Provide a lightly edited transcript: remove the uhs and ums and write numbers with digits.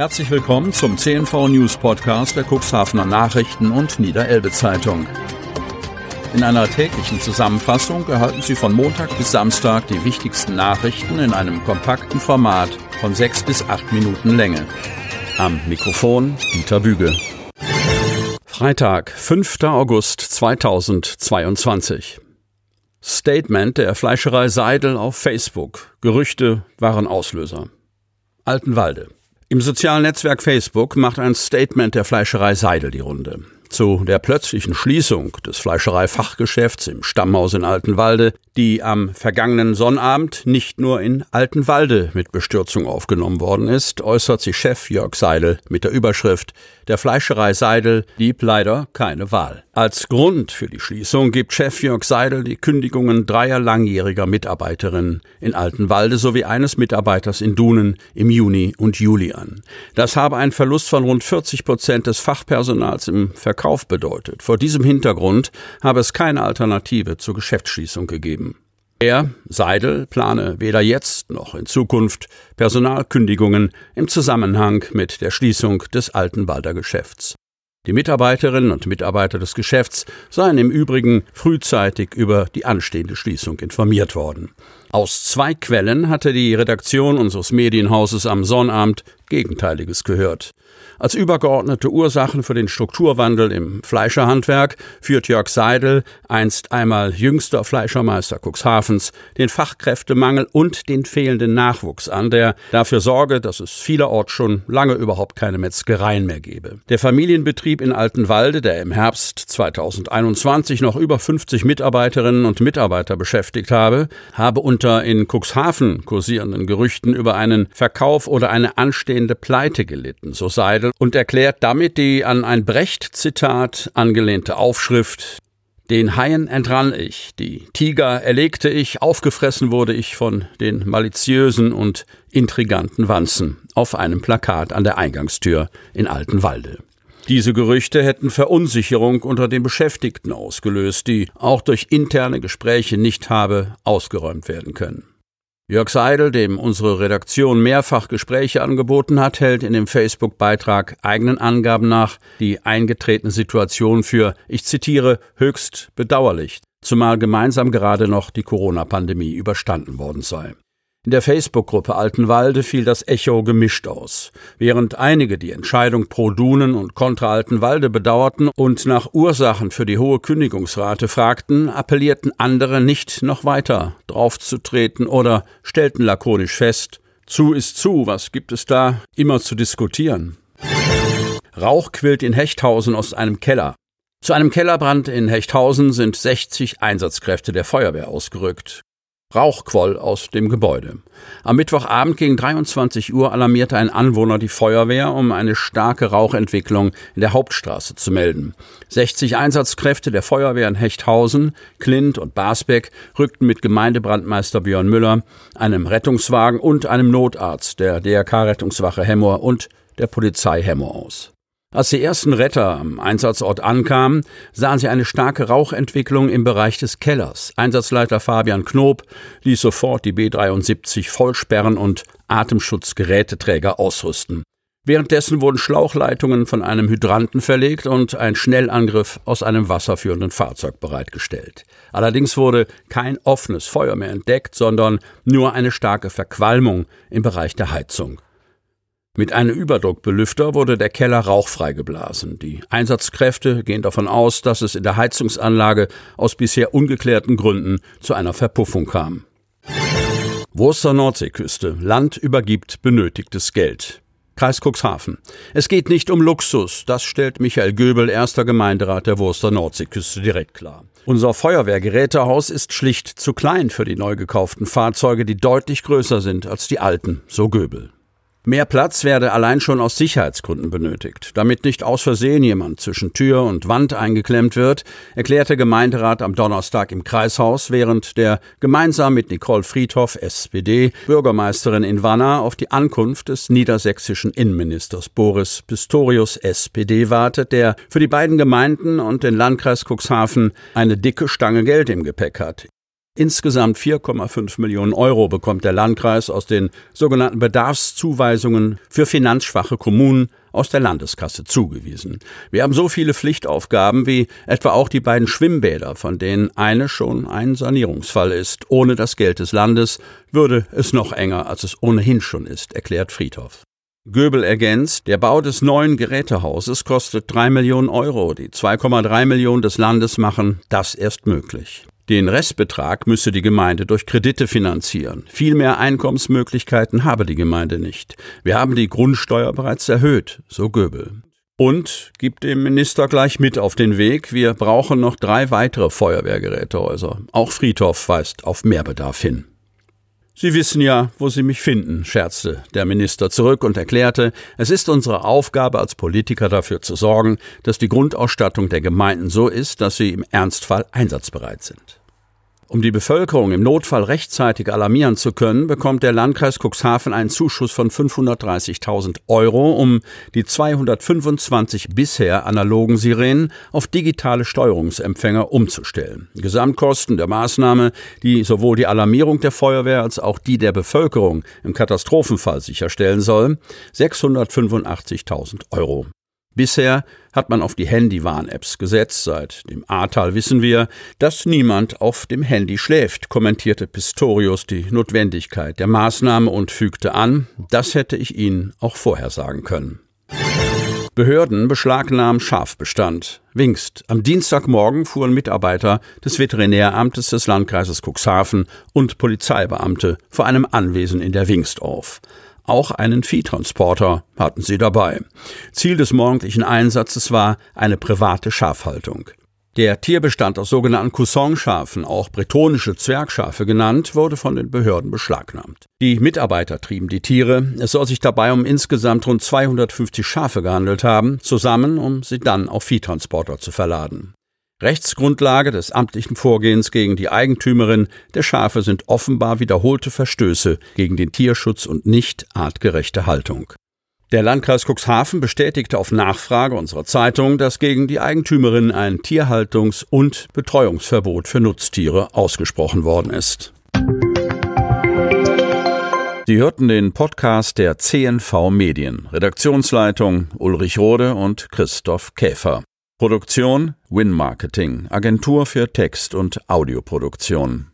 Herzlich willkommen zum CNV-News-Podcast der Cuxhavener Nachrichten und Nieder-Elbe-Zeitung. In einer täglichen Zusammenfassung erhalten Sie von Montag bis Samstag die wichtigsten Nachrichten in einem kompakten Format von 6 bis 8 Minuten Länge. Am Mikrofon Dieter Büge. Freitag, 5. August 2022. Statement der Fleischerei Seidel auf Facebook. Gerüchte waren Auslöser. Altenwalde. Im sozialen Netzwerk Facebook macht ein Statement der Fleischerei Seidel die Runde. Zu der plötzlichen Schließung des Fleischereifachgeschäfts im Stammhaus in Altenwalde, die am vergangenen Sonnabend nicht nur in Altenwalde mit Bestürzung aufgenommen worden ist, äußert sich Chef Jörg Seidel mit der Überschrift: Der Fleischerei Seidel blieb leider keine Wahl. Als Grund für die Schließung gibt Chef Jörg Seidel die Kündigungen 3 langjähriger Mitarbeiterinnen in Altenwalde sowie eines Mitarbeiters in Dunen im Juni und Juli an. Das habe einen Verlust von rund 40% des Fachpersonals im Verkauf bedeutet. Vor diesem Hintergrund habe es keine Alternative zur Geschäftsschließung gegeben. Er, Seidel, plane weder jetzt noch in Zukunft Personalkündigungen im Zusammenhang mit der Schließung des Altenwalder Geschäfts. Die Mitarbeiterinnen und Mitarbeiter des Geschäfts seien im Übrigen frühzeitig über die anstehende Schließung informiert worden. Aus 2 Quellen hatte die Redaktion unseres Medienhauses am Sonnabend Gegenteiliges gehört. Als übergeordnete Ursachen für den Strukturwandel im Fleischerhandwerk führt Jörg Seidel, einst einmal jüngster Fleischermeister Cuxhavens, den Fachkräftemangel und den fehlenden Nachwuchs an, der dafür sorge, dass es vielerorts schon lange überhaupt keine Metzgereien mehr gäbe. Der Familienbetrieb in Altenwalde, der im Herbst 2021 noch über 50 Mitarbeiterinnen und Mitarbeiter beschäftigt habe, unter in Cuxhaven kursierenden Gerüchten über einen Verkauf oder eine anstehende Pleite gelitten, so Seidel, und erklärt damit die an ein Brecht-Zitat angelehnte Aufschrift: Den Haien entrann ich, die Tiger erlegte ich, aufgefressen wurde ich von den maliziösen und intriganten Wanzen, auf einem Plakat an der Eingangstür in Altenwalde. Diese Gerüchte hätten Verunsicherung unter den Beschäftigten ausgelöst, die auch durch interne Gespräche nicht habe ausgeräumt werden können. Jörg Seidel, dem unsere Redaktion mehrfach Gespräche angeboten hat, hält in dem Facebook-Beitrag eigenen Angaben nach die eingetretene Situation für, ich zitiere, höchst bedauerlich, zumal gemeinsam gerade noch die Corona-Pandemie überstanden worden sei. In der Facebook-Gruppe Altenwalde fiel das Echo gemischt aus. Während einige die Entscheidung pro Dunen und kontra Altenwalde bedauerten und nach Ursachen für die hohe Kündigungsrate fragten, appellierten andere, nicht noch weiter draufzutreten, oder stellten lakonisch fest: Zu ist zu, was gibt es da immer zu diskutieren? Rauch quillt in Hechthausen aus einem Keller. Zu einem Kellerbrand in Hechthausen sind 60 Einsatzkräfte der Feuerwehr ausgerückt. Rauch quoll aus dem Gebäude. Am Mittwochabend gegen 23 Uhr alarmierte ein Anwohner die Feuerwehr, um eine starke Rauchentwicklung in der Hauptstraße zu melden. 60 Einsatzkräfte der Feuerwehr in Hechthausen, Klint und Basbeck rückten mit Gemeindebrandmeister Björn Müller, einem Rettungswagen und einem Notarzt der DRK-Rettungswache Hemmoor und der Polizei Hemmoor aus. Als die ersten Retter am Einsatzort ankamen, sahen sie eine starke Rauchentwicklung im Bereich des Kellers. Einsatzleiter Fabian Knob ließ sofort die B73 vollsperren und Atemschutzgeräteträger ausrüsten. Währenddessen wurden Schlauchleitungen von einem Hydranten verlegt und ein Schnellangriff aus einem wasserführenden Fahrzeug bereitgestellt. Allerdings wurde kein offenes Feuer mehr entdeckt, sondern nur eine starke Verqualmung im Bereich der Heizung. Mit einem Überdruckbelüfter wurde der Keller rauchfrei geblasen. Die Einsatzkräfte gehen davon aus, dass es in der Heizungsanlage aus bisher ungeklärten Gründen zu einer Verpuffung kam. Wurster Nordseeküste. Land übergibt benötigtes Geld. Kreis Cuxhaven. Es geht nicht um Luxus, das stellt Michael Göbel, erster Gemeinderat der Wurster Nordseeküste, direkt klar. Unser Feuerwehrgerätehaus ist schlicht zu klein für die neu gekauften Fahrzeuge, die deutlich größer sind als die alten, so Göbel. Mehr Platz werde allein schon aus Sicherheitsgründen benötigt. Damit nicht aus Versehen jemand zwischen Tür und Wand eingeklemmt wird, erklärte Gemeinderat am Donnerstag im Kreishaus, während der gemeinsam mit Nicole Friedhoff, SPD, Bürgermeisterin in Wanne auf die Ankunft des niedersächsischen Innenministers Boris Pistorius, SPD, wartet, der für die beiden Gemeinden und den Landkreis Cuxhaven eine dicke Stange Geld im Gepäck hat. Insgesamt 4,5 Millionen Euro bekommt der Landkreis aus den sogenannten Bedarfszuweisungen für finanzschwache Kommunen aus der Landeskasse zugewiesen. Wir haben so viele Pflichtaufgaben wie etwa auch die beiden Schwimmbäder, von denen eine schon ein Sanierungsfall ist. Ohne das Geld des Landes würde es noch enger, als es ohnehin schon ist, erklärt Friedhoff. Göbel ergänzt, der Bau des neuen Gerätehauses kostet 3 Millionen Euro. Die 2,3 Millionen des Landes machen das erst möglich. Den Restbetrag müsse die Gemeinde durch Kredite finanzieren. Viel mehr Einkommensmöglichkeiten habe die Gemeinde nicht. Wir haben die Grundsteuer bereits erhöht, so Göbel. Und gibt dem Minister gleich mit auf den Weg, wir brauchen noch 3 weitere Feuerwehrgerätehäuser. Auch Friedhoff weist auf Mehrbedarf hin. Sie wissen ja, wo Sie mich finden, scherzte der Minister zurück und erklärte, es ist unsere Aufgabe als Politiker dafür zu sorgen, dass die Grundausstattung der Gemeinden so ist, dass sie im Ernstfall einsatzbereit sind. Um die Bevölkerung im Notfall rechtzeitig alarmieren zu können, bekommt der Landkreis Cuxhaven einen Zuschuss von 530.000 Euro, um die 225 bisher analogen Sirenen auf digitale Steuerungsempfänger umzustellen. Gesamtkosten der Maßnahme, die sowohl die Alarmierung der Feuerwehr als auch die der Bevölkerung im Katastrophenfall sicherstellen soll, 685.000 Euro. Bisher hat man auf die Handy-Warn-Apps gesetzt. Seit dem Ahrtal wissen wir, dass niemand auf dem Handy schläft, kommentierte Pistorius die Notwendigkeit der Maßnahme und fügte an, das hätte ich Ihnen auch vorher sagen können. Behörden beschlagnahmen Schafbestand. Wingst. Am Dienstagmorgen fuhren Mitarbeiter des Veterinäramtes des Landkreises Cuxhaven und Polizeibeamte vor einem Anwesen in der Wingst auf. Auch einen Viehtransporter hatten sie dabei. Ziel des morgendlichen Einsatzes war eine private Schafhaltung. Der Tierbestand aus sogenannten Cousonschafen, auch bretonische Zwergschafe genannt, wurde von den Behörden beschlagnahmt. Die Mitarbeiter trieben die Tiere. Es soll sich dabei um insgesamt rund 250 Schafe gehandelt haben, zusammen, um sie dann auf Viehtransporter zu verladen. Rechtsgrundlage des amtlichen Vorgehens gegen die Eigentümerin der Schafe sind offenbar wiederholte Verstöße gegen den Tierschutz und nicht artgerechte Haltung. Der Landkreis Cuxhaven bestätigte auf Nachfrage unserer Zeitung, dass gegen die Eigentümerin ein Tierhaltungs- und Betreuungsverbot für Nutztiere ausgesprochen worden ist. Sie hörten den Podcast der CNV Medien, Redaktionsleitung Ulrich Rode und Christoph Käfer. Produktion WinMarketing, Agentur für Text- und Audioproduktion.